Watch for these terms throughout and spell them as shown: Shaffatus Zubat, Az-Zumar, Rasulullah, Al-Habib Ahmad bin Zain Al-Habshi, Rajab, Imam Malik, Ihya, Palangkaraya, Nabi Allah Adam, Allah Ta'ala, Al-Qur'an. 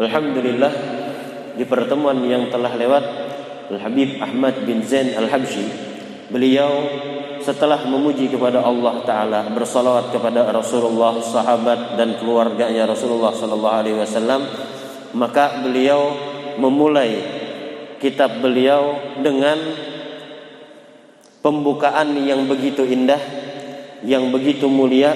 Alhamdulillah, di pertemuan yang telah lewat, Al-Habib Ahmad bin Zain Al-Habshi, beliau setelah memuji kepada Allah Ta'ala, bersalawat kepada Rasulullah, sahabat dan keluarganya Rasulullah Sallallahu Alaihi Wasallam, maka beliau memulai kitab beliau dengan pembukaan yang begitu indah, yang begitu mulia.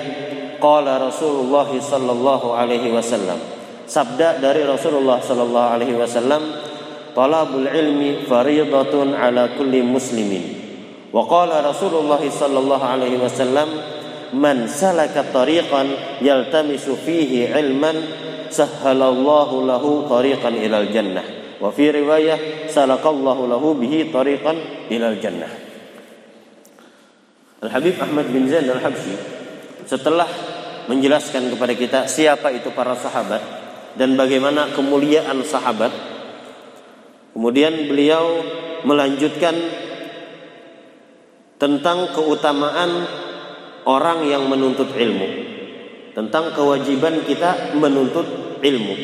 Qala Rasulullah Sallallahu Alaihi Wasallam, sabda dari Rasulullah sallallahu alaihi wasallam, talabul ilmi faridatun ala kulli muslimin. Wa qala Rasulullah sallallahu alaihi wasallam, man salaka tariqan yaltamisu fihi ilman sahhalallahu lahu tariqan ilal jannah. Wa fi riwayah salakallahu lahu bihi tariqan ilal jannah. Al-Habib Ahmad bin Zain Al-Habshi setelah menjelaskan kepada kita siapa itu para sahabat dan bagaimana kemuliaan sahabat, kemudian beliau melanjutkan tentang keutamaan orang yang menuntut ilmu, tentang kewajiban kita menuntut ilmu.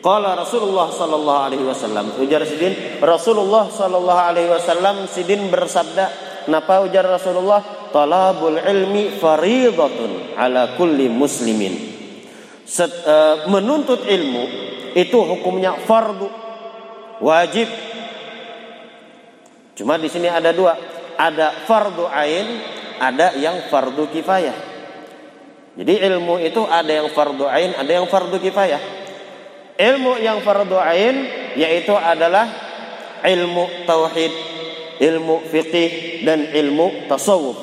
Qala Rasulullah sallallahu alaihi wasallam, ujar sidin, Rasulullah sallallahu alaihi wasallam sidin bersabda, napa ujar Rasulullah, talabul ilmi faridatun ala kulli muslimin. Menuntut ilmu itu hukumnya fardu, wajib. Cuma di sini ada dua, ada fardu ain, ada yang fardu kifayah. Jadi ilmu itu ada yang fardu ain, ada yang fardu kifayah. Ilmu yang fardu ain yaitu adalah ilmu tauhid, ilmu fiqih, dan ilmu tasawuf.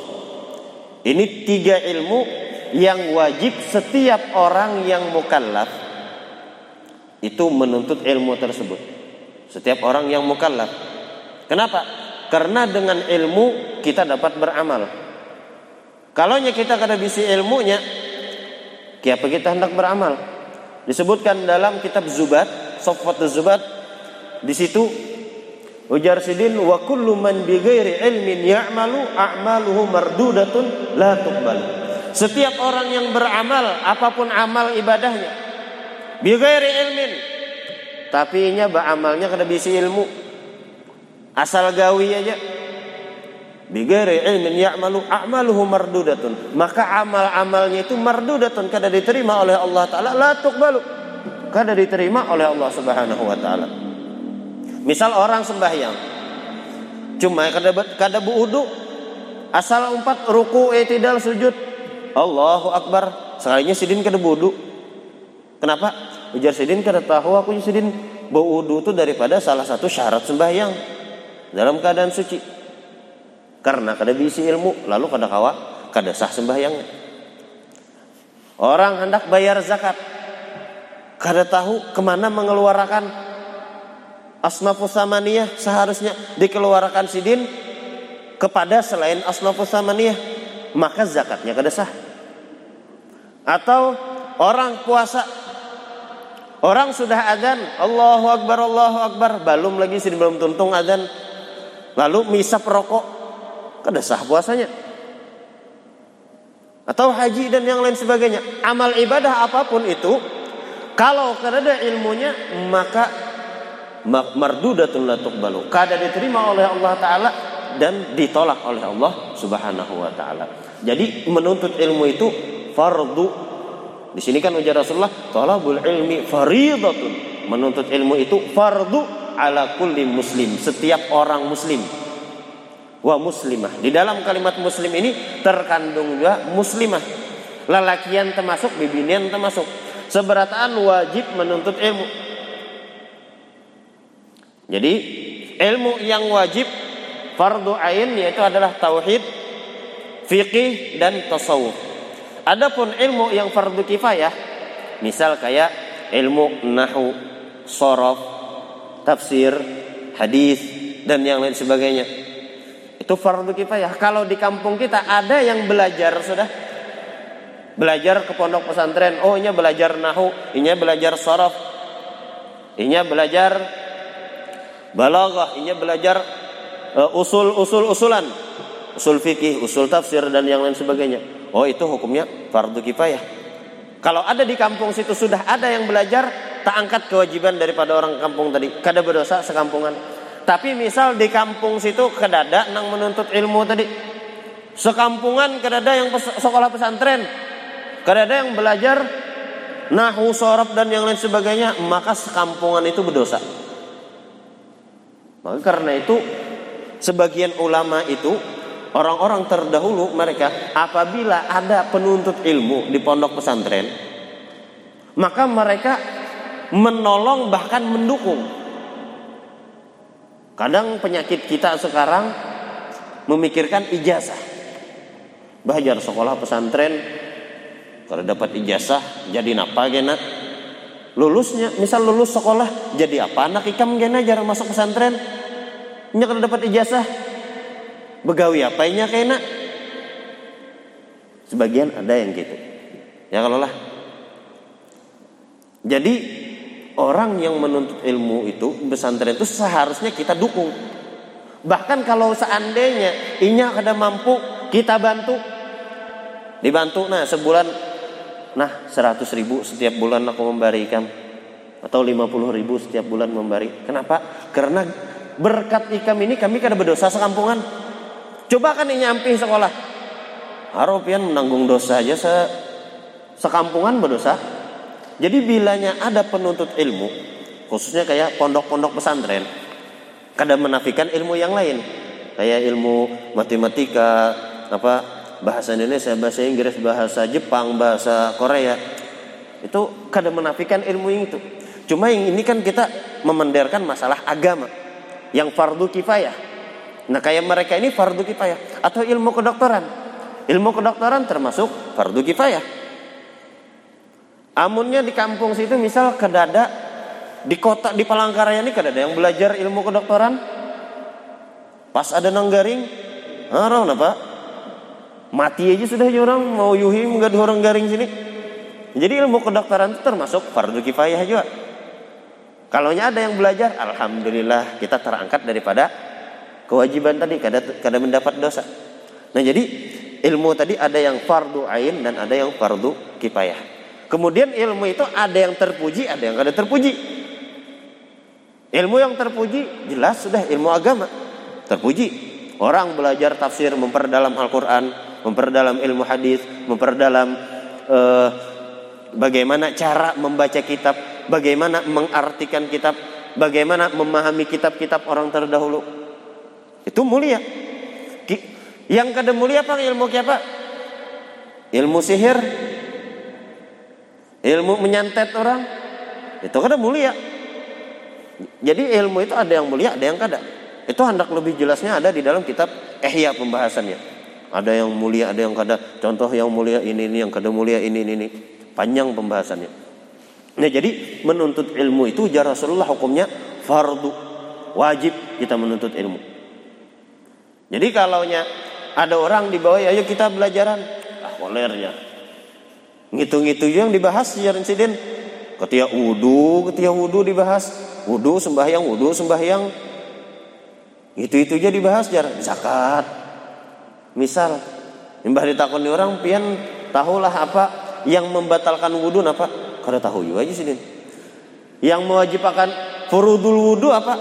Ini tiga ilmu yang wajib setiap orang yang mukallaf itu menuntut ilmu tersebut. Setiap orang yang mukallaf. Kenapa? Karena dengan ilmu kita dapat beramal. Kalau kita kehabisi ilmunya, kenapa kita hendak beramal? Disebutkan dalam kitab Zubat, Shaffatus Zubat, di situ ujar sidin, wa kullu man bi ghairi ilmin ya'malu a'maluhu mardudatun la tuqbal. Setiap orang yang beramal, apapun amal ibadahnya, bighairi ilmin, tapi nya beramalnya kada bisi ilmu, asal gawi aja. Bighairi ilmin ya'malu a'maluhu mardudatun, maka amal-amalnya itu mardudatun, kada diterima oleh Allah Ta'ala, la tuqbalu, kada diterima oleh Allah Subhanahu wa Ta'ala. Misal orang sembahyang, cuma kada wudu, asal umpat ruku, i'tidal, sujud, Allahu Akbar, sekalinya sidin kada wudu. Kenapa? Ujar sidin, kada tahu aku sidin wudu itu daripada salah satu syarat sembahyang dalam keadaan suci. Karena kada bisi ilmu, lalu kada sah sembahyangnya. Orang hendak bayar zakat, kada tahu kemana mengeluarkan asnafus samaniyah, seharusnya dikeluarkan sidin kepada selain asnafus samaniyah, maka zakatnya kada sah. Atau orang puasa, orang sudah azan, Allahu Akbar, belum lagi sidin belum tuntung azan, lalu misap rokok, kada sah puasanya. Atau haji dan yang lain sebagainya, amal ibadah apapun itu, kalau kada ada ilmunya, maka mardudatun la tuqbalu, kada diterima oleh Allah Ta'ala dan ditolak oleh Allah Subhanahu wa Ta'ala. Jadi menuntut ilmu itu fardu. Di sini kan ujar Rasulullah, talabul ilmi faridatun, menuntut ilmu itu fardu ala kulli muslim, setiap orang muslim wa muslimah. Di dalam kalimat muslim ini terkandung juga muslimah, lelakian termasuk, bibinian termasuk. Seberataan wajib menuntut ilmu. Jadi ilmu yang wajib fardu ain yaitu adalah tauhid, fiqih, dan tasawuf. Adapun ilmu yang fardu kifayah, misal kayak ilmu nahwu, sorof, tafsir, hadis, dan yang lain sebagainya, itu fardu kifayah. Kalau di kampung kita ada yang belajar, sudah belajar ke pondok pesantren, oh inya belajar nahwu, inya belajar sorof, inya belajar balaghah, inya belajar usulan, usul fikih, usul tafsir, dan yang lain sebagainya. Oh, itu hukumnya fardu kifayah. Kalau ada di kampung situ sudah ada yang belajar, tak angkat kewajiban daripada orang kampung tadi. Kada berdosa sekampungan. Tapi misal di kampung situ kedada nang menuntut ilmu tadi. Sekampungan kedada yang sekolah pesantren. Kedada yang belajar nahwu, sorob dan yang lain sebagainya. Maka sekampungan itu berdosa. Maka karena itu sebagian ulama itu, orang-orang terdahulu mereka apabila ada penuntut ilmu di pondok pesantren, maka mereka menolong bahkan mendukung. Kadang penyakit kita sekarang memikirkan ijazah. Belajar sekolah pesantren kalau dapat ijazah jadi apa gena? Lulusnya, misal lulus sekolah jadi apa? Anak ikam gena jarang masuk pesantren. Nya kada dapat ijazah begawi apa inya kena? Sebagian ada yang gitu. Ya kalau lah. Jadi orang yang menuntut ilmu itu pesantren itu seharusnya kita dukung. Bahkan kalau seandainya inya kada mampu, kita bantu. Dibantu nah sebulan nah 100.000 setiap bulan aku membari ikam atau 50.000 setiap bulan membari. Kenapa? Karena berkat ikam ini kami kada berdosa sekampungan. Coba kan ini nyampih sekolah. Haropian menanggung dosa aja sekampungan berdosa. Jadi bilanya ada penuntut ilmu, khususnya kayak pondok-pondok pesantren, kada menafikan ilmu yang lain. Kayak ilmu matematika, apa bahasa Indonesia, bahasa Inggris, bahasa Jepang, bahasa Korea. Itu kada menafikan ilmu yang itu. Cuma yang ini kan kita memenderkan masalah agama. Yang fardu kifayah. Nah kayak mereka ini fardu kifayah. Atau ilmu kedokteran. Ilmu kedokteran termasuk fardu kifayah. Amunnya di kampung situ misal kedada di kota di Palangkaraya ini kedada yang belajar ilmu kedokteran. Pas ada nanggaring, orang apa? Mati aja sudah orang mau yuhi enggak ada orang garing sini. Jadi ilmu kedokteran itu termasuk fardu kifayah juga. Kalau ada yang belajar, alhamdulillah kita terangkat daripada kewajiban tadi, kada mendapat dosa. Nah jadi ilmu tadi ada yang fardu ain dan ada yang fardu kifayah. Kemudian ilmu itu ada yang terpuji, ada yang kada terpuji. Ilmu yang terpuji jelas sudah ilmu agama, terpuji. Orang belajar tafsir, memperdalam Al-Qur'an, memperdalam ilmu hadis, memperdalam bagaimana cara membaca kitab, bagaimana mengartikan kitab, bagaimana memahami kitab-kitab orang terdahulu. Itu mulia. Yang kada mulia apa ilmu kiapa? Ilmu sihir. Ilmu menyantet orang. Itu kada mulia. Jadi ilmu itu ada yang mulia, ada yang kada. Itu hendak lebih jelasnya ada di dalam kitab Ihya pembahasannya. Ada yang mulia, ada yang kada. Contoh yang mulia ini yang kada mulia ini. Panjang pembahasannya. Nah jadi menuntut ilmu itu ujar Rasulullah hukumnya fardu, wajib kita menuntut ilmu. Jadi kalaunya ada orang di bawah ayo kita belajaran, kolernya ngitung-ngitung yang dibahas sejarah insiden. Ketika wudu dibahas, wudu sembahyang, itu aja dibahas sejarah zakat. Misal, mbah ditakoni orang pian tahulah apa yang membatalkan wudu apa? Kada tahu juga aja sini. Yang mewajibkan furudul wudu apa?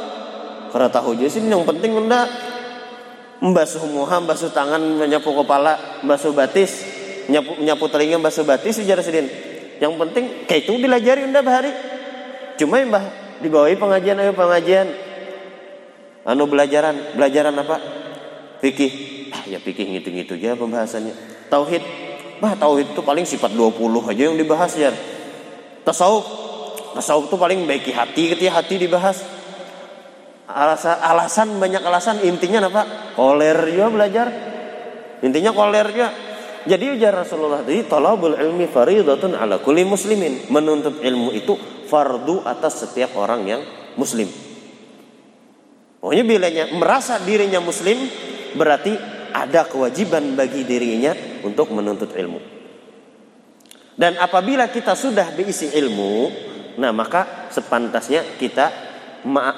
Kada tahu juga sini. Yang penting anda membasuh muha, membasuh tangan, menyapu kepala, membasuh batis, menyapu telinga, membasuh batis sejarah sini. Yang penting kayak itu dilajari anda bahari. Cuma mbah dibawahi pengajian anu belajaran apa? Fikih. Ya fikih gitu-gitu aja pembahasannya. Tauhid. Bah tauhid itu paling sifat 20 aja yang dibahas ya. Tasawuf itu paling baiki hati, ketika hati dibahas. Alasan banyak alasan, intinya apa? Koler juga belajar. Intinya koler juga. Jadi ujar Rasulullah tadi, talabul ilmi faridatun ala kulli muslimin. Menuntut ilmu itu fardu atas setiap orang yang muslim. Pokoknya bilanya merasa dirinya muslim, berarti ada kewajiban bagi dirinya untuk menuntut ilmu. Dan apabila kita sudah diisi ilmu, nah maka sepantasnya kita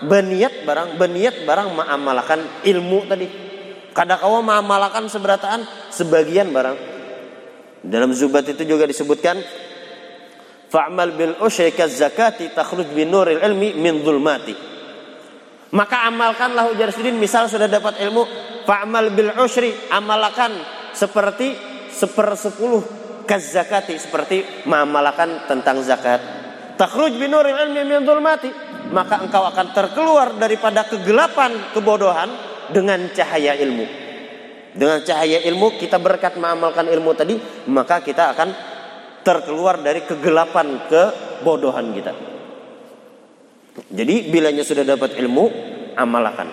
berniat barang mengamalkan ilmu tadi. Kadakawa mengamalkan seberataan sebagian barang. Dalam Zubat itu juga disebutkan Fa'mal bil ushri kazakati takhruj bin nuril ilmi min dhulmati. Maka amalkanlah ujar sidin, misal sudah dapat ilmu, fa'mal bil ushri, amalkan seperti 1/10 kazakati, seperti mengamalkan tentang zakat. Takhruj bin nuril ilmi min dhulmati, maka engkau akan terkeluar daripada kegelapan kebodohan dengan cahaya ilmu. Dengan cahaya ilmu, kita berkat mengamalkan ilmu tadi, maka kita akan terkeluar dari kegelapan kebodohan kita. Jadi bilanya sudah dapat ilmu, amalkan.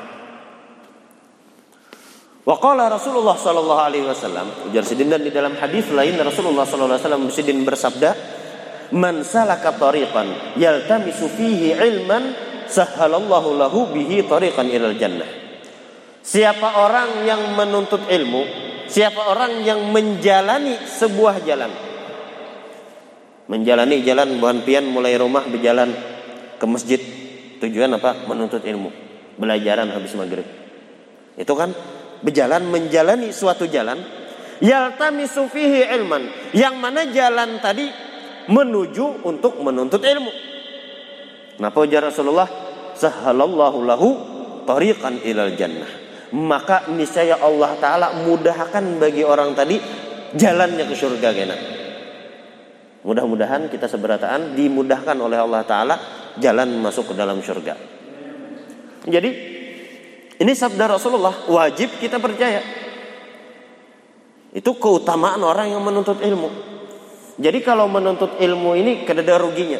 Wa qala Rasulullah sallallahu alaihi wasallam, ujar sidin, dan di dalam hadis lain Rasulullah sallallahu alaihi wasallam sidin bersabda, "Man salaka tariqan yaltamisu fihi ilman, sahhalallahu lahu bihi tariqan ilal jannah." Siapa orang yang menuntut ilmu, siapa orang yang menjalani sebuah jalan. Menjalani jalan bukan pian mulai rumah berjalan ke masjid. Tujuan apa? Menuntut ilmu. Belajaran habis maghrib. Itu kan berjalan, menjalani suatu jalan. Yaltamisu fihi ilman. Yang mana jalan tadi menuju untuk menuntut ilmu. Nah, ujar Rasulullah, sahhalallahu lahu tariqan ilal jannah. Maka niscaya Allah Ta'ala mudahkan bagi orang tadi jalannya ke surga. Mudah-mudahan kita seberataan dimudahkan oleh Allah Ta'ala jalan masuk ke dalam surga. Jadi ini sabda Rasulullah, wajib kita percaya. Itu keutamaan orang yang menuntut ilmu. Jadi kalau menuntut ilmu ini kedada ruginya.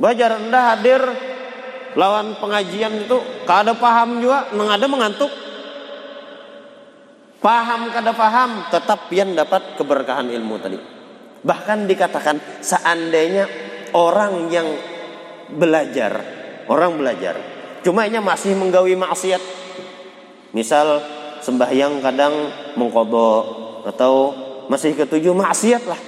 Bajar rendah hadir lawan pengajian itu kada paham juga, nang ada mengantuk. Paham kada paham, tetap pian dapat keberkahan ilmu tadi. Bahkan dikatakan seandainya orang yang belajar, cuma ini masih menggawi maksiat. Misal sembahyang kadang mengqadha atau masih ketujuh maksiat lah.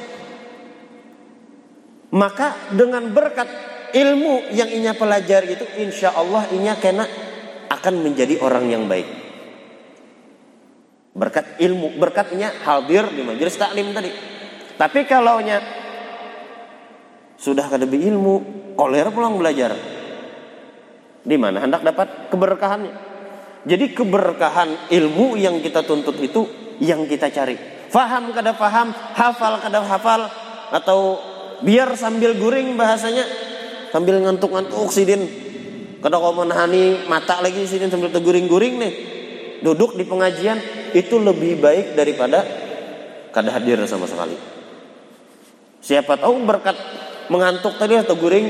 Maka dengan berkat ilmu yang inya pelajari itu, insya Allah inya kena akan menjadi orang yang baik. Berkat ilmu, berkat inya hadir di majelis taklim tadi. Tapi kalau nya sudah kada berilmu, koler pulang belajar, di mana hendak dapat keberkahannya. Jadi keberkahan ilmu yang kita tuntut itu yang kita cari. Faham kada faham, hafal kada hafal, atau biar sambil guring bahasanya. Sambil ngantuk-ngantuk sidin, kada kau menahani mata lagi sidin sambil teguring-guring nih, duduk di pengajian itu lebih baik daripada kada hadir sama sekali. Siapa tahu berkat mengantuk tadi teguring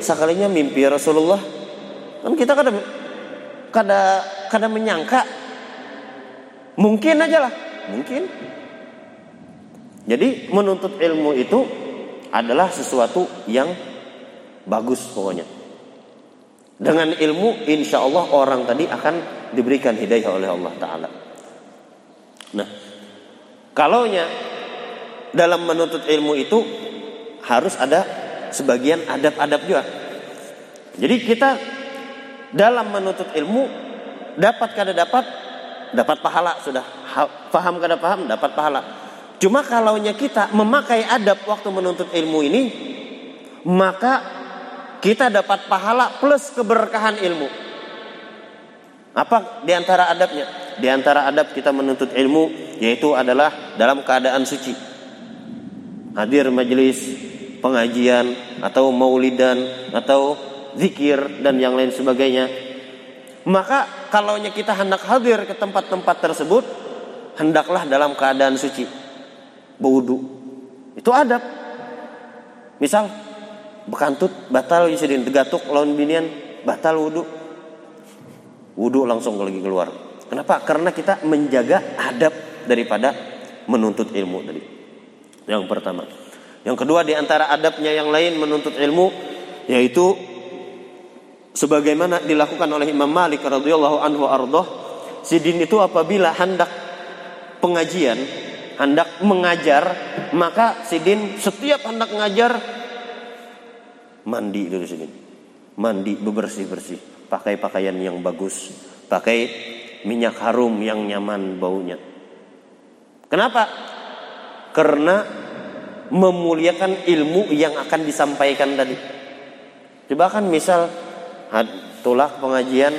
sekalinya mimpi Rasulullah, kan kita kada menyangka, mungkin aja lah, mungkin. Jadi menuntut ilmu itu adalah sesuatu yang bagus pokoknya. Dengan ilmu insya Allah orang tadi akan diberikan hidayah oleh Allah Ta'ala. Nah, kalaunya dalam menuntut ilmu itu harus ada sebagian adab-adab juga. Jadi kita dalam menuntut ilmu dapat kada dapat, dapat pahala sudah. Paham kada paham, dapat pahala. Cuma kalaunya kita memakai adab waktu menuntut ilmu ini, maka kita dapat pahala plus keberkahan ilmu. Apa diantara adabnya? Diantara adab kita menuntut ilmu yaitu adalah dalam keadaan suci. Hadir majelis pengajian atau maulidan atau zikir dan yang lain sebagainya. Maka kalaunya kita hendak hadir ke tempat-tempat tersebut, hendaklah dalam keadaan suci, berwudu. Itu adab. Misal bekantut batal sidin, tegatuk lawan binian batal wudu langsung lagi keluar. Kenapa? Karena kita menjaga adab daripada menuntut ilmu tadi. Yang pertama. Yang kedua di antara adabnya yang lain menuntut ilmu yaitu sebagaimana dilakukan oleh Imam Malik radhiyallahu anhu ardhah, sidin itu apabila hendak pengajian, hendak mengajar, maka sidin setiap hendak ngajar mandi dulu sini. Mandi bebersih-bersih, pakai pakaian yang bagus, pakai minyak harum yang nyaman baunya. Kenapa? Karena memuliakan ilmu yang akan disampaikan tadi. Coba kan misal tulak pengajian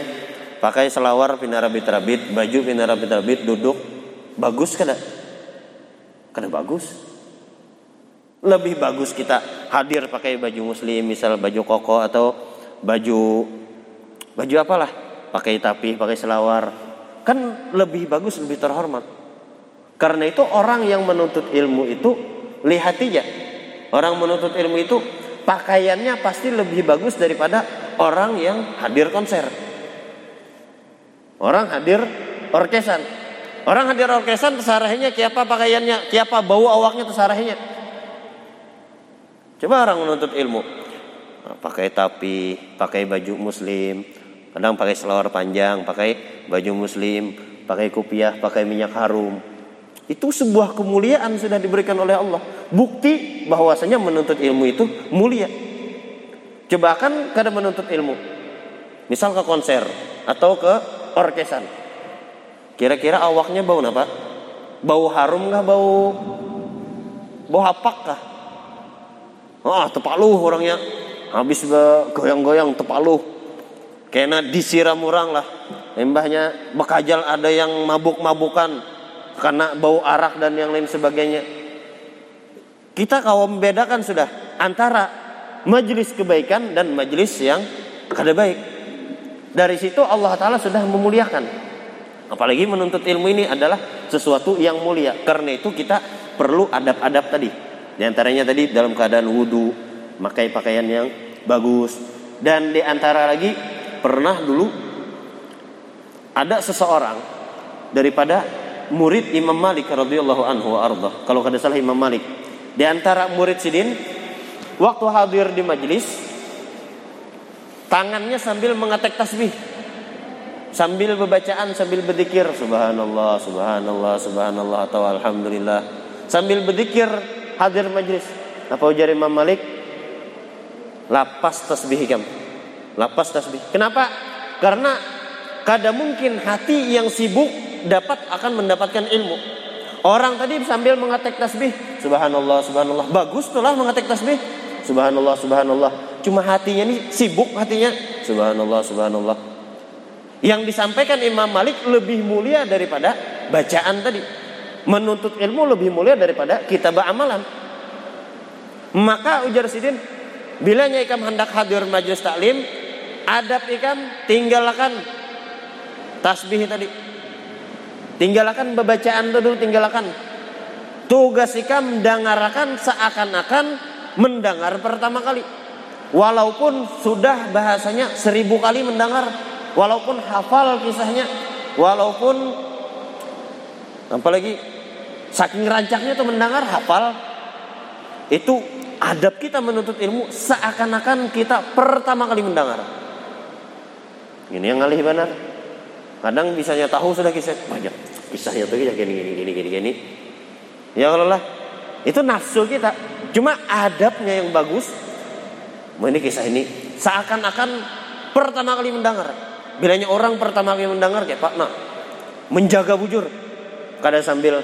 pakai selawar pina rabit-rabit, baju pina rabit-rabit, duduk bagus kada bagus. Lebih bagus kita hadir pakai baju muslim, misal baju kokoh atau baju apalah, pakai tapih, pakai selawar, kan lebih bagus, lebih terhormat. Karena itu orang yang menuntut ilmu itu lihat aja, orang menuntut ilmu itu pakaiannya pasti lebih bagus daripada orang yang hadir konser, orang hadir orkesan. Orang hadir orkesan terserahnya kiapa pakaiannya, kiapa bau awaknya terserahnya. Coba orang menuntut ilmu pakai tapi, pakai baju muslim, kadang pakai selawar panjang, pakai baju muslim, pakai kupiah, pakai minyak harum. Itu sebuah kemuliaan sudah diberikan oleh Allah. Bukti bahwasanya menuntut ilmu itu mulia. Coba kan kada menuntut ilmu, misal ke konser atau ke orkesan, kira-kira awaknya bau napa? Bau harum kah? Bau hapak kah? Tepaluh orangnya, habis goyang-goyang tepaluh, kena disiram orang lah. Mbahnya bekajal ada yang mabuk-mabukan karena bau arak dan yang lain sebagainya. Kita kalau membedakan sudah antara majelis kebaikan dan majelis yang kada baik. Dari situ Allah Ta'ala sudah memuliakan. Apalagi menuntut ilmu ini adalah sesuatu yang mulia. Karena itu kita perlu adab-adab tadi. Di antaranya tadi dalam keadaan wudu, pakai pakaian yang bagus. Dan di antara lagi, pernah dulu ada seseorang daripada murid Imam Malik radhiyallahu anhu arda, kalau kada salah Imam Malik, di antara murid sidin waktu hadir di majlis tangannya sambil mengetek tasbih, sambil bebacaan, sambil berzikir subhanallah subhanallah subhanallah atau alhamdulillah, sambil berzikir hadir majlis. Apa ujar Imam Malik? Lapas tasbih ikam, lapas tasbih. Kenapa? Karena kada mungkin hati yang sibuk akan mendapatkan ilmu. Orang tadi sambil mengetek tasbih subhanallah subhanallah, bagus tuh lah mengetek tasbih subhanallah subhanallah, cuma hatinya nih sibuk, hatinya subhanallah subhanallah. Yang disampaikan Imam Malik lebih mulia daripada bacaan tadi. Menuntut ilmu lebih mulia daripada kitab amalan. Maka ujar sidin, bilanya ikam hendak hadir majelis taklim, adab ikam tinggalkan tasbih tadi, tinggalkan bacaan itu dulu, tinggalkan. Tugas ikam mendengarkan seakan-akan mendengar pertama kali. Walaupun sudah bahasanya 1000 kali mendengar, walaupun hafal kisahnya, walaupun apalagi saking rancaknya itu mendengar hafal. Itu adab kita menuntut ilmu seakan-akan kita pertama kali mendengar. Ini yang ngalih benar. Kadang bisanya tahu sudah kisah banyak, kisahnya tuh gini. Ya Allah lah, itu nafsu kita. Cuma adabnya yang bagus. Ini kisah ini seakan-akan pertama kali mendengar. Bilanya orang pertama kali mendengar kayak Pak Nak menjaga bujur. Kada sambil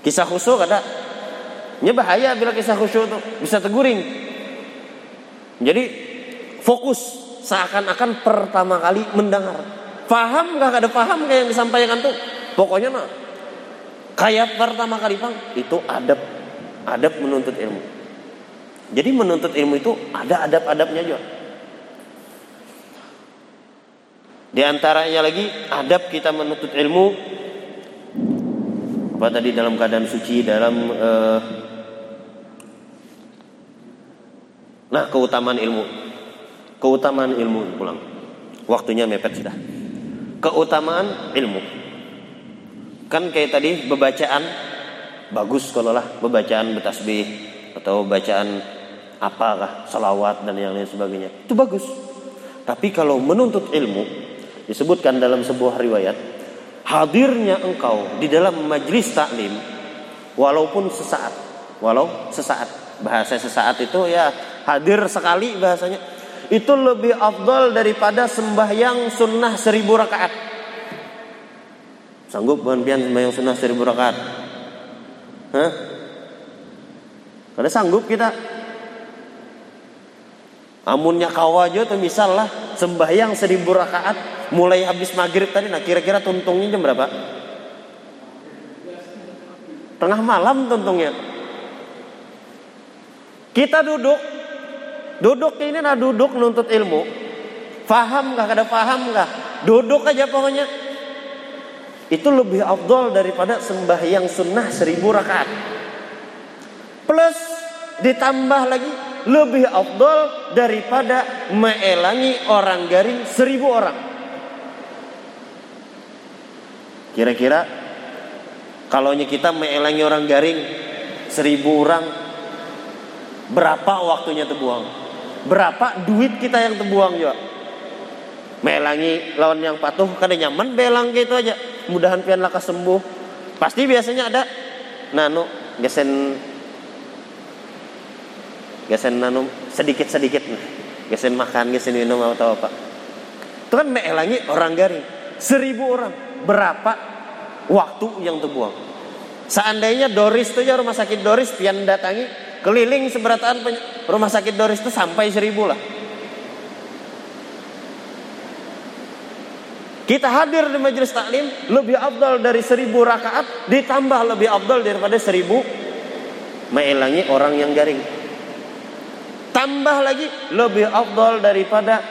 kisah khusyuk kada. Ini bahaya bila kisah khusyuk tuh bisa teguring. Jadi fokus seakan-akan pertama kali mendengar. Paham gak? Kada paham kayak yang disampaikan tuh. Pokoknya nah kayak pertama kali pang. Itu adab menuntut ilmu. Jadi menuntut ilmu itu ada adab-adabnya juga. Di antaranya lagi adab kita menuntut ilmu apa tadi, dalam keadaan suci, dalam keutamaan ilmu. Keutamaan ilmu, pulang. Waktunya mepet sudah. Keutamaan ilmu. Kan kayak tadi bacaan bagus kalau lah, bacaan bertasbih atau bacaan apalah, selawat dan yang lain sebagainya. Itu bagus. Tapi kalau menuntut ilmu, disebutkan dalam sebuah riwayat, hadirnya engkau di dalam majelis taklim walaupun sesaat, bahasa sesaat itu ya hadir sekali bahasanya. Itu lebih afdal daripada sembahyang sunnah 1000 rakaat. Sanggup bukan pian sembahyang sunnah 1000 rakaat? Kada sanggup kita. Amunnya kawajo tuh misal lah sembahyang 1000 rakaat mulai habis maghrib tadi, nah kira-kira tuntungnya jam berapa? Tengah malam tuntungnya. Kita duduk ini nah duduk nuntut ilmu. Faham kah? Kada faham kah? Duduk aja pokoknya. Itu lebih afdol daripada sembahyang sunnah 1000 rakaat. Plus ditambah lagi lebih afdol daripada meelangi orang garing 1000 orang. Kira-kira kalaunya kita meelangi orang garing 1000 orang, berapa waktunya terbuang? Berapa duit kita yang terbuang juga? Meelangi lawan yang patuh kada nyaman belang gitu aja. Mudahan pian laka sembuh. Pasti biasanya ada nano gesen nanum sedikit-sedikit, gesen makan, gesen minum atau apa. Itu kan meelangi orang garing 1000 orang, berapa waktu yang terbuang. Seandainya Doris itu ya, rumah sakit Doris pian datangi keliling seberataan rumah sakit Doris itu sampai 1000 lah. Kita hadir di majelis taklim lebih afdal dari 1000 rakaat, ditambah lebih afdal daripada 1000 meelangi orang yang garing. Tambah lagi lebih afdal daripada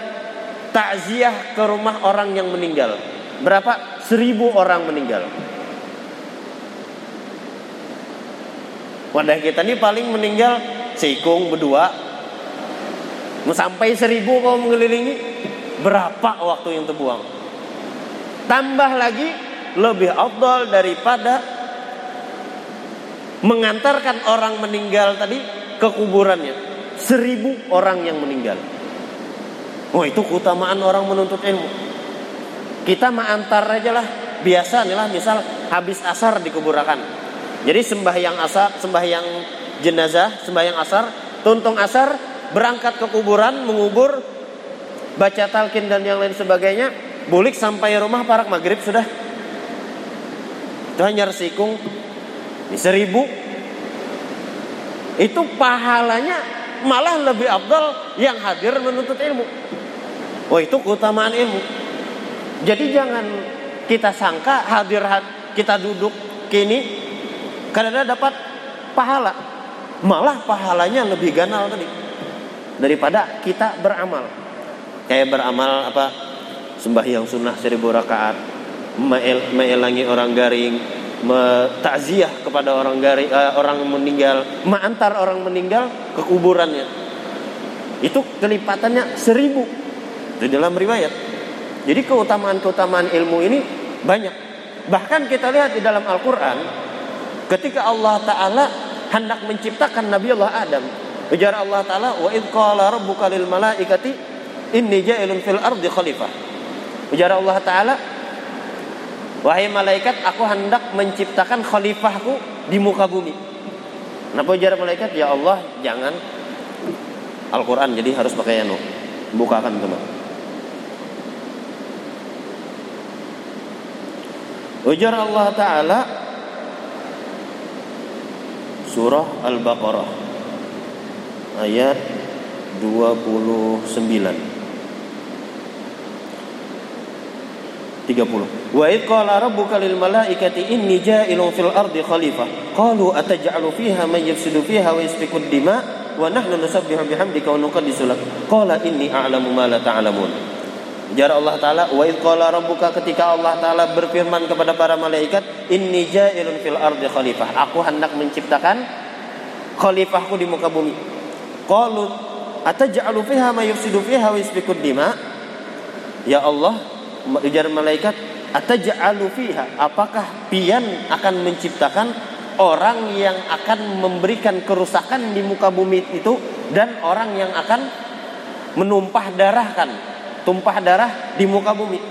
takziah ke rumah orang yang meninggal. Berapa? 1000 orang meninggal. Wadah kita ini paling meninggal seikung berdua. Sampai 1000 kalau mengelilingi, berapa waktu yang terbuang? Tambah lagi lebih afdal daripada mengantarkan orang meninggal tadi ke kuburannya. 1000 orang yang meninggal. Oh, itu keutamaan orang menuntut ilmu. Kita mah antar aja lah. Biasa nih lah, misal habis asar dikuburkan. Jadi sembahyang jenazah, sembahyang asar, tuntung asar, berangkat ke kuburan, mengubur, baca talqin dan yang lain sebagainya, bulik sampai rumah parak maghrib sudah. Itu hanya resikung di 1000. Itu pahalanya malah lebih afdal yang hadir menuntut ilmu. Wah, itu keutamaan ilmu. Jadi jangan kita sangka hadir kita duduk kini karena dapat pahala. Malah pahalanya lebih ganal tadi daripada kita beramal. Kayak beramal apa? Sembahyang sunnah 1000 rakaat, meelangi orang garing, takziah kepada orang meninggal, mengantar orang meninggal ke kuburannya. Itu kelipatannya 1000 di dalam riwayat. Jadi keutamaan-keutamaan ilmu ini banyak. Bahkan kita lihat di dalam Al-Qur'an ketika Allah Ta'ala hendak menciptakan Nabi Allah Adam, ujar Allah Ta'ala, "Wa idz qala rabbuka lil malaikati inni ja'ilun fil ardi khalifah." Ujar Allah Ta'ala, "Wahai malaikat, aku hendak menciptakan khalifahku di muka bumi." Kenapa ujar malaikat? Ya Allah, jangan. Al-Quran jadi harus pakai anu. Bukakan teman. Ujar Allah Ta'ala surah Al-Baqarah ayat 29-30. Wa idh qala rabbuka lil malaikati inni ja'ilun fil ardi khalifah qalu ataj'alu fiha man yafsidu fiha wa yasfiku ad-dima wa nahnu nusabbihu bihamdika wa nuqaddisu lak qala inni a'lamu ma la ta'lamun. Ujar Allah Ta'ala, wa idh qala rabbuka, ketika Allah Ta'ala berfirman kepada para malaikat, inni ja'ilun fil ardi khalifah, aku hendak menciptakan khalifahku di muka bumi. Qalu ataj'alu fiha man yafsidu fiha wa yasfiku ad-dima. Ya Allah, ujar malaikat, ataj'alu fiha, apakah pian akan menciptakan orang yang akan memberikan kerusakan di muka bumi itu dan orang yang akan tumpah darah di muka bumi.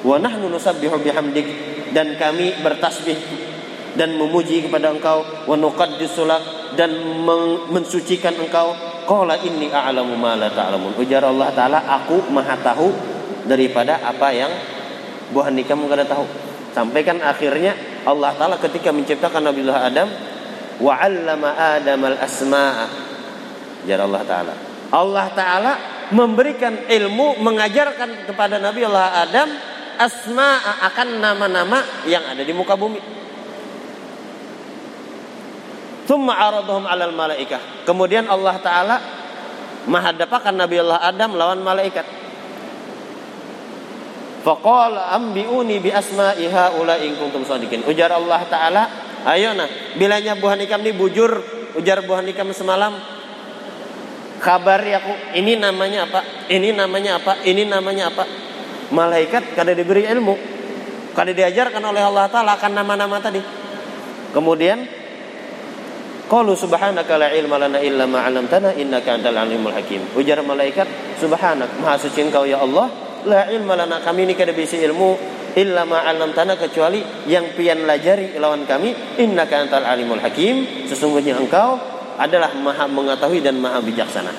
Wa nahnu nusabbihu bihamdik, dan kami bertasbih dan memuji kepada engkau, wa nuqaddisu lak, dan mensucikan engkau. Qala inni a'lamu ma la ta'lamun. Ujar Allah Ta'ala, aku maha tahu daripada apa yang buah nikah kamu kada tahu. Sampai kan akhirnya Allah Ta'ala ketika menciptakan Nabi Allah Adam, wa 'allama Adam al-asma'a. Jar Allah Ta'ala. Allah Ta'ala memberikan ilmu, mengajarkan kepada Nabi Allah Adam asma'a, akan nama-nama yang ada di muka bumi. Tsumma 'araduhum 'alal malaikah. Kemudian Allah Ta'ala menghadapkan Nabi Allah Adam lawan malaikat. Faqala ambiuni bi asma'i haula in kuntum shadiqin. Ujar Allah Ta'ala, ayo nah, bilanya buhan ikam ini bujur, ujar buhan ikam semalam, kabari aku, ini namanya apa? Ini namanya apa? Ini namanya apa? Malaikat kada diberi ilmu, kada diajarkan oleh Allah Ta'ala akan nama-nama tadi. Kemudian qalu subhanaka la ilma lana illa ma 'allamtana innaka antal alimul hakim. Ujar malaikat, subhanak, maha suci Engkau ya Allah. La ilma lana, kami ini kada bisa ilmu illa ma 'allamtana, kecuali yang pian lajari lawan kami. Innaka antal alimul hakim, sesungguhnya Engkau adalah maha mengetahui dan maha bijaksana.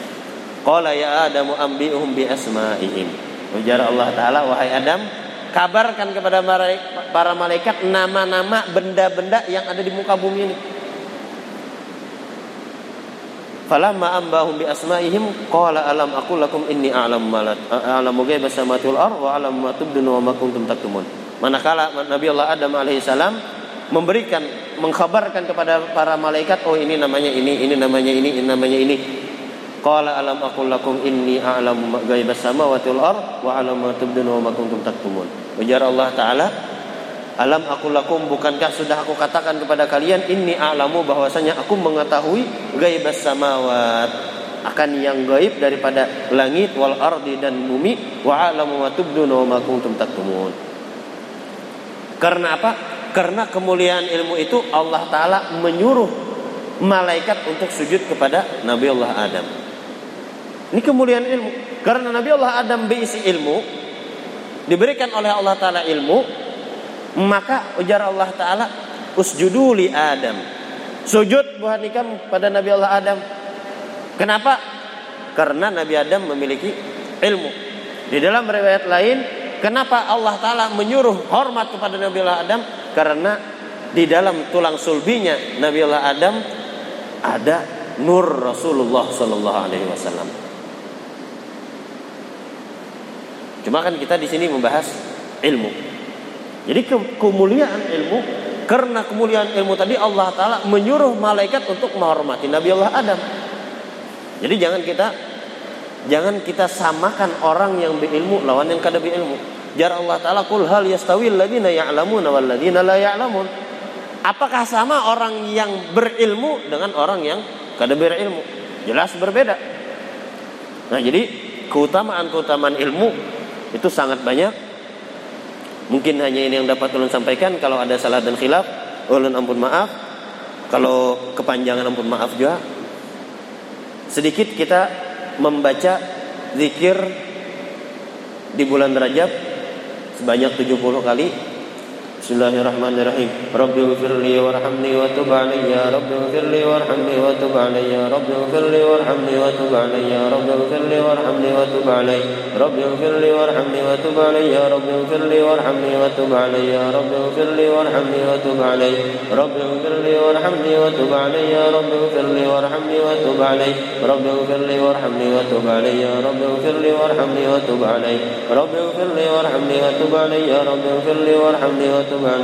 Qala ya Adamu ambi'uhum bi asma'ihim. Ujar Allah Ta'ala, wahai Adam, kabarkan kepada para malaikat nama-nama benda-benda yang ada di muka bumi ini. Falamma ambahum bi asma'ihim qala alam aqul lakum inni a'lamu ma la ta'lamu ghaiba samaatil ardh wa a'lamu ma tubdun wa ma kuntum taktumun. Manakala Nabi Allah Adam alaihi salam memberikan, mengkhabarkan kepada para malaikat, oh ini namanya ini namanya ini namanya ini. Qala alam aqul lakum inni a'lamu ghaiba samaatil ardh wa a'lamu ma tubdun wa ma kuntum taktumun. Ujar Allah Ta'ala, alam aqul lakum, bukankah sudah aku katakan kepada kalian, inni a'lamu, bahwasanya aku mengetahui ghaibas samawat, akan yang gaib daripada langit wal ardi dan bumi, wa a'lamu ma tubduna wa ma kuntum taktumun. Karena apa? Karena kemuliaan ilmu itu Allah Ta'ala menyuruh malaikat untuk sujud kepada Nabi Allah Adam. Ini kemuliaan ilmu. Karena Nabi Allah Adam berisi ilmu, diberikan oleh Allah Ta'ala ilmu, maka ujar Allah Ta'ala, usjudu li Adam, sujud buhan ikam pada Nabi Allah Adam. Kenapa? Karena Nabi Adam memiliki ilmu. Di dalam riwayat lain, kenapa Allah Ta'ala menyuruh hormat kepada Nabi Allah Adam? Karena di dalam tulang sulbinya Nabi Allah Adam ada nur Rasulullah SAW. Cuma kan kita di sini membahas ilmu. Jadi kemuliaan ilmu, karena kemuliaan ilmu tadi Allah Ta'ala menyuruh malaikat untuk menghormati Nabi Allah Adam. Jadi jangan kita samakan orang yang berilmu lawan yang kada berilmu. Jar Allah Ta'ala, kul hal yastawil ladina ya'lamuna wal ladina la ya'lamun. Apakah sama orang yang berilmu dengan orang yang kada berilmu? Jelas berbeda. Nah, jadi keutamaan-keutamaan ilmu itu sangat banyak. Mungkin hanya ini yang dapat ulun sampaikan. Kalau ada salah dan khilaf, ulun ampun maaf. Kalau kepanjangan ampun maaf juga. Sedikit kita membaca zikir di bulan Rajab sebanyak 70 kali. Bismillahirrahmanirrahim. Rabbighfirli warhamni wa tub 'alayya. Rabbighfirli warhamni wa tub 'alayya. Rabbighfirli warhamni wa tub 'alayya. Rabbighfirli warhamni wa tub 'alayya. Rabbighfirli warhamni wa tub 'alayya. Rabbighfirli warhamni wa tub 'alayya. Rabbighfirli warhamni wa tub 'alayya. Rabbighfirli warhamni wa tub 'alayya. Rabbighfirli warhamni wa tub 'alayya. Rabbighfirli warhamni wa tub 'alayya. Rabbighfirli warhamni wa tub 'alayya. Rabbighfirli warhamni wa tub 'alayya. Rabbighfirli warhamni wa tub 'alayya. Rabbighfirli warhamni wa tub 'alayya. Rabbighfirli warhamni wa tub 'alayya. Rabbighfirli warhamni wa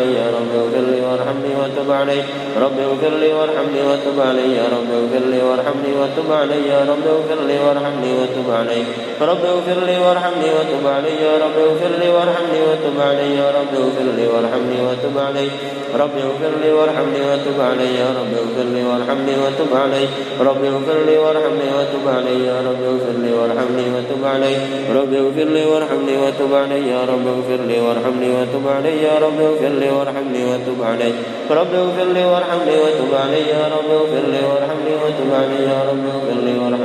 tub 'alayya. Rabbighfirli warhamni wa tub 'alayya. Rabbighfirli warhamni wa tub 'alayya. Rabbighfirli warhamni wa tub 'alayya. Rabbighfirli warhamni wa tub 'alayya. Rabbighfirli warhamni wa tub 'alayya. Rabbighfirli warhamni wa tub 'alayya. Rabbighfirli warhamni wa tub 'alayya. Rabbighfirli warhamni wa tub 'alayya. Rabbighfirli warhamni wa tub 'alayya. Rabbighfirli warhamni wa tub 'alayya. Rabbighfirli warhamni wa tub 'alayya. Rabbighfirli warhamni wa tub 'alayya. Rabbighfirli warhamni wa tub 'alayya. Rabbighfirli warhamni wa tub 'alayya. Rabbighfirli warhamni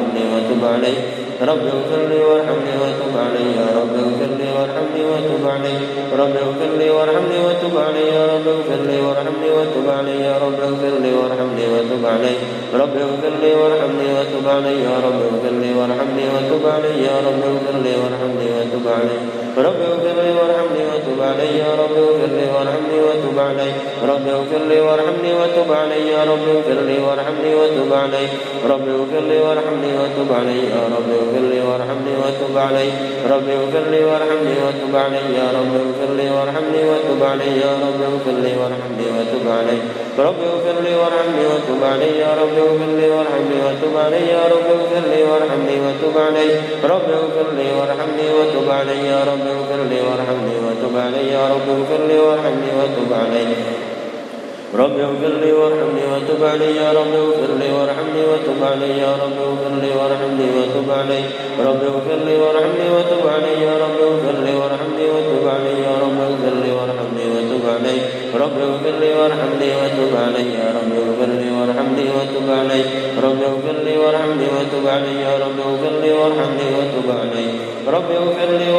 wa tub 'alayya. Rabbighfirli warhamni wa tub 'alayya. Rabbighfirli warhamni wa tub 'alayya. علي يا رب اغفر لي وارحمني وتب علي يا رب اغفر لي وارحمني وتب علي رب اغفر لي وارحمني وتب علي يا رب اغفر لي وارحمني وتب علي يا رب اغفر لي وارحمني وتب علي رب اغفر لي وارحمني وتب علي يا رب اغفر لي وارحمني وتب علي رب اغفر لي وارحمني وتب علي يا رب اغفر لي وارحمني وتب علي رب اغفر لي وارحمني وتب علي يا رب اغفر لي وارحمني وتب علي رب اغفر لي وارحمني وتب علي يا رب اغفر لي وارحمني وتب علي يا رب اغفر لي وارحمني وتب علي رب اغفر لي وارحمني وتب علي يا رب اغفر لي وارحمني وتب علي يا رب اغفر لي وارحمني وتب علي رب اغفر لي وارحمني وتب علي يا رب اغفر لي وارحمني وتب علي يا رب اغفر لي وارحمني وتب علي رب اغفر لي وارحمني وتب علي يا رب اغفر لي وارحمني وتب علي يا رب اغفر لي وارحمني وتب علي رب اغفر لي وارحمني وتب علي يا رب اغفر لي وارحمني وتب علي يا رب اغفر لي وارحمني وتب علي رب اغفر لي وارحمني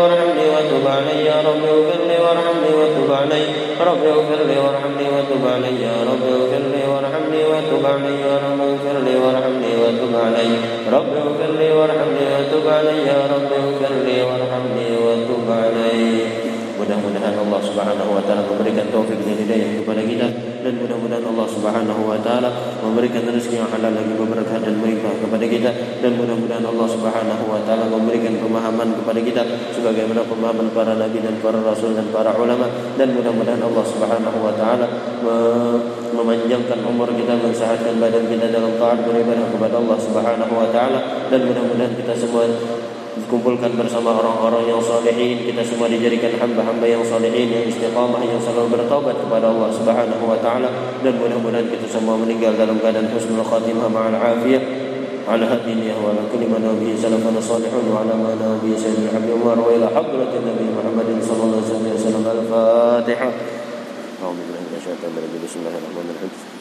وتب علي يا رب اغفر لي وارحمني وتب علي رب اغفر لي وارحمني وتب علي يا رب اغفر لي وارحمني وتب علي رب اغفر لي وارحمني وتب علي يا رب اغفر لي وارحمني وتب علي رب اغفر لي وارحمني وتب علي يا رب اغفر لي وارحمني وتب علي يا رب اغفر لي وارحمني وتب علي رب اغفر لي وارحمني وتب علي يا رب اغفر لي وارحمني وتب علي. Mudah-mudahan Allah Subhanahu wa taala memberikan taufik dan hidayah kepada kita, dan mudah-mudahan Allah Subhanahu wa taala memberikan rezeki yang halal lagi berkah dan berlimpah kepada kita, dan mudah-mudahan Allah Subhanahu wa taala memberikan pemahaman kepada kita sebagaimana pemahaman para nabi dan para rasul dan para ulama, dan mudah-mudahan Allah Subhanahu wa taala memanjangkan umur kita, mensehatkan badan kita dalam taat beribadah kepada Allah Subhanahu wa taala, dan mudah-mudahan kita semua dikumpulkan bersama orang-orang yang salihin, kita semua dijadikan hamba-hamba yang salihin, yang istiqamah, yang selalu bertaubat kepada Allah Subhanahu wa taala, dan mudah-mudahan kita semua meninggal dalam keadaan husnul khatimah ma'al afiyah ala hadinihi wa ala kulli man nabiy sallallahu salihun wa ala man nabiy sayyidina Umar wa ila hadratin nabiy Muhammadin sallallahu alaihi wasallam. Al-Fatihah. A'udzu billahi minasy syaitonir rajim. Bismillahirrahmanirrahim.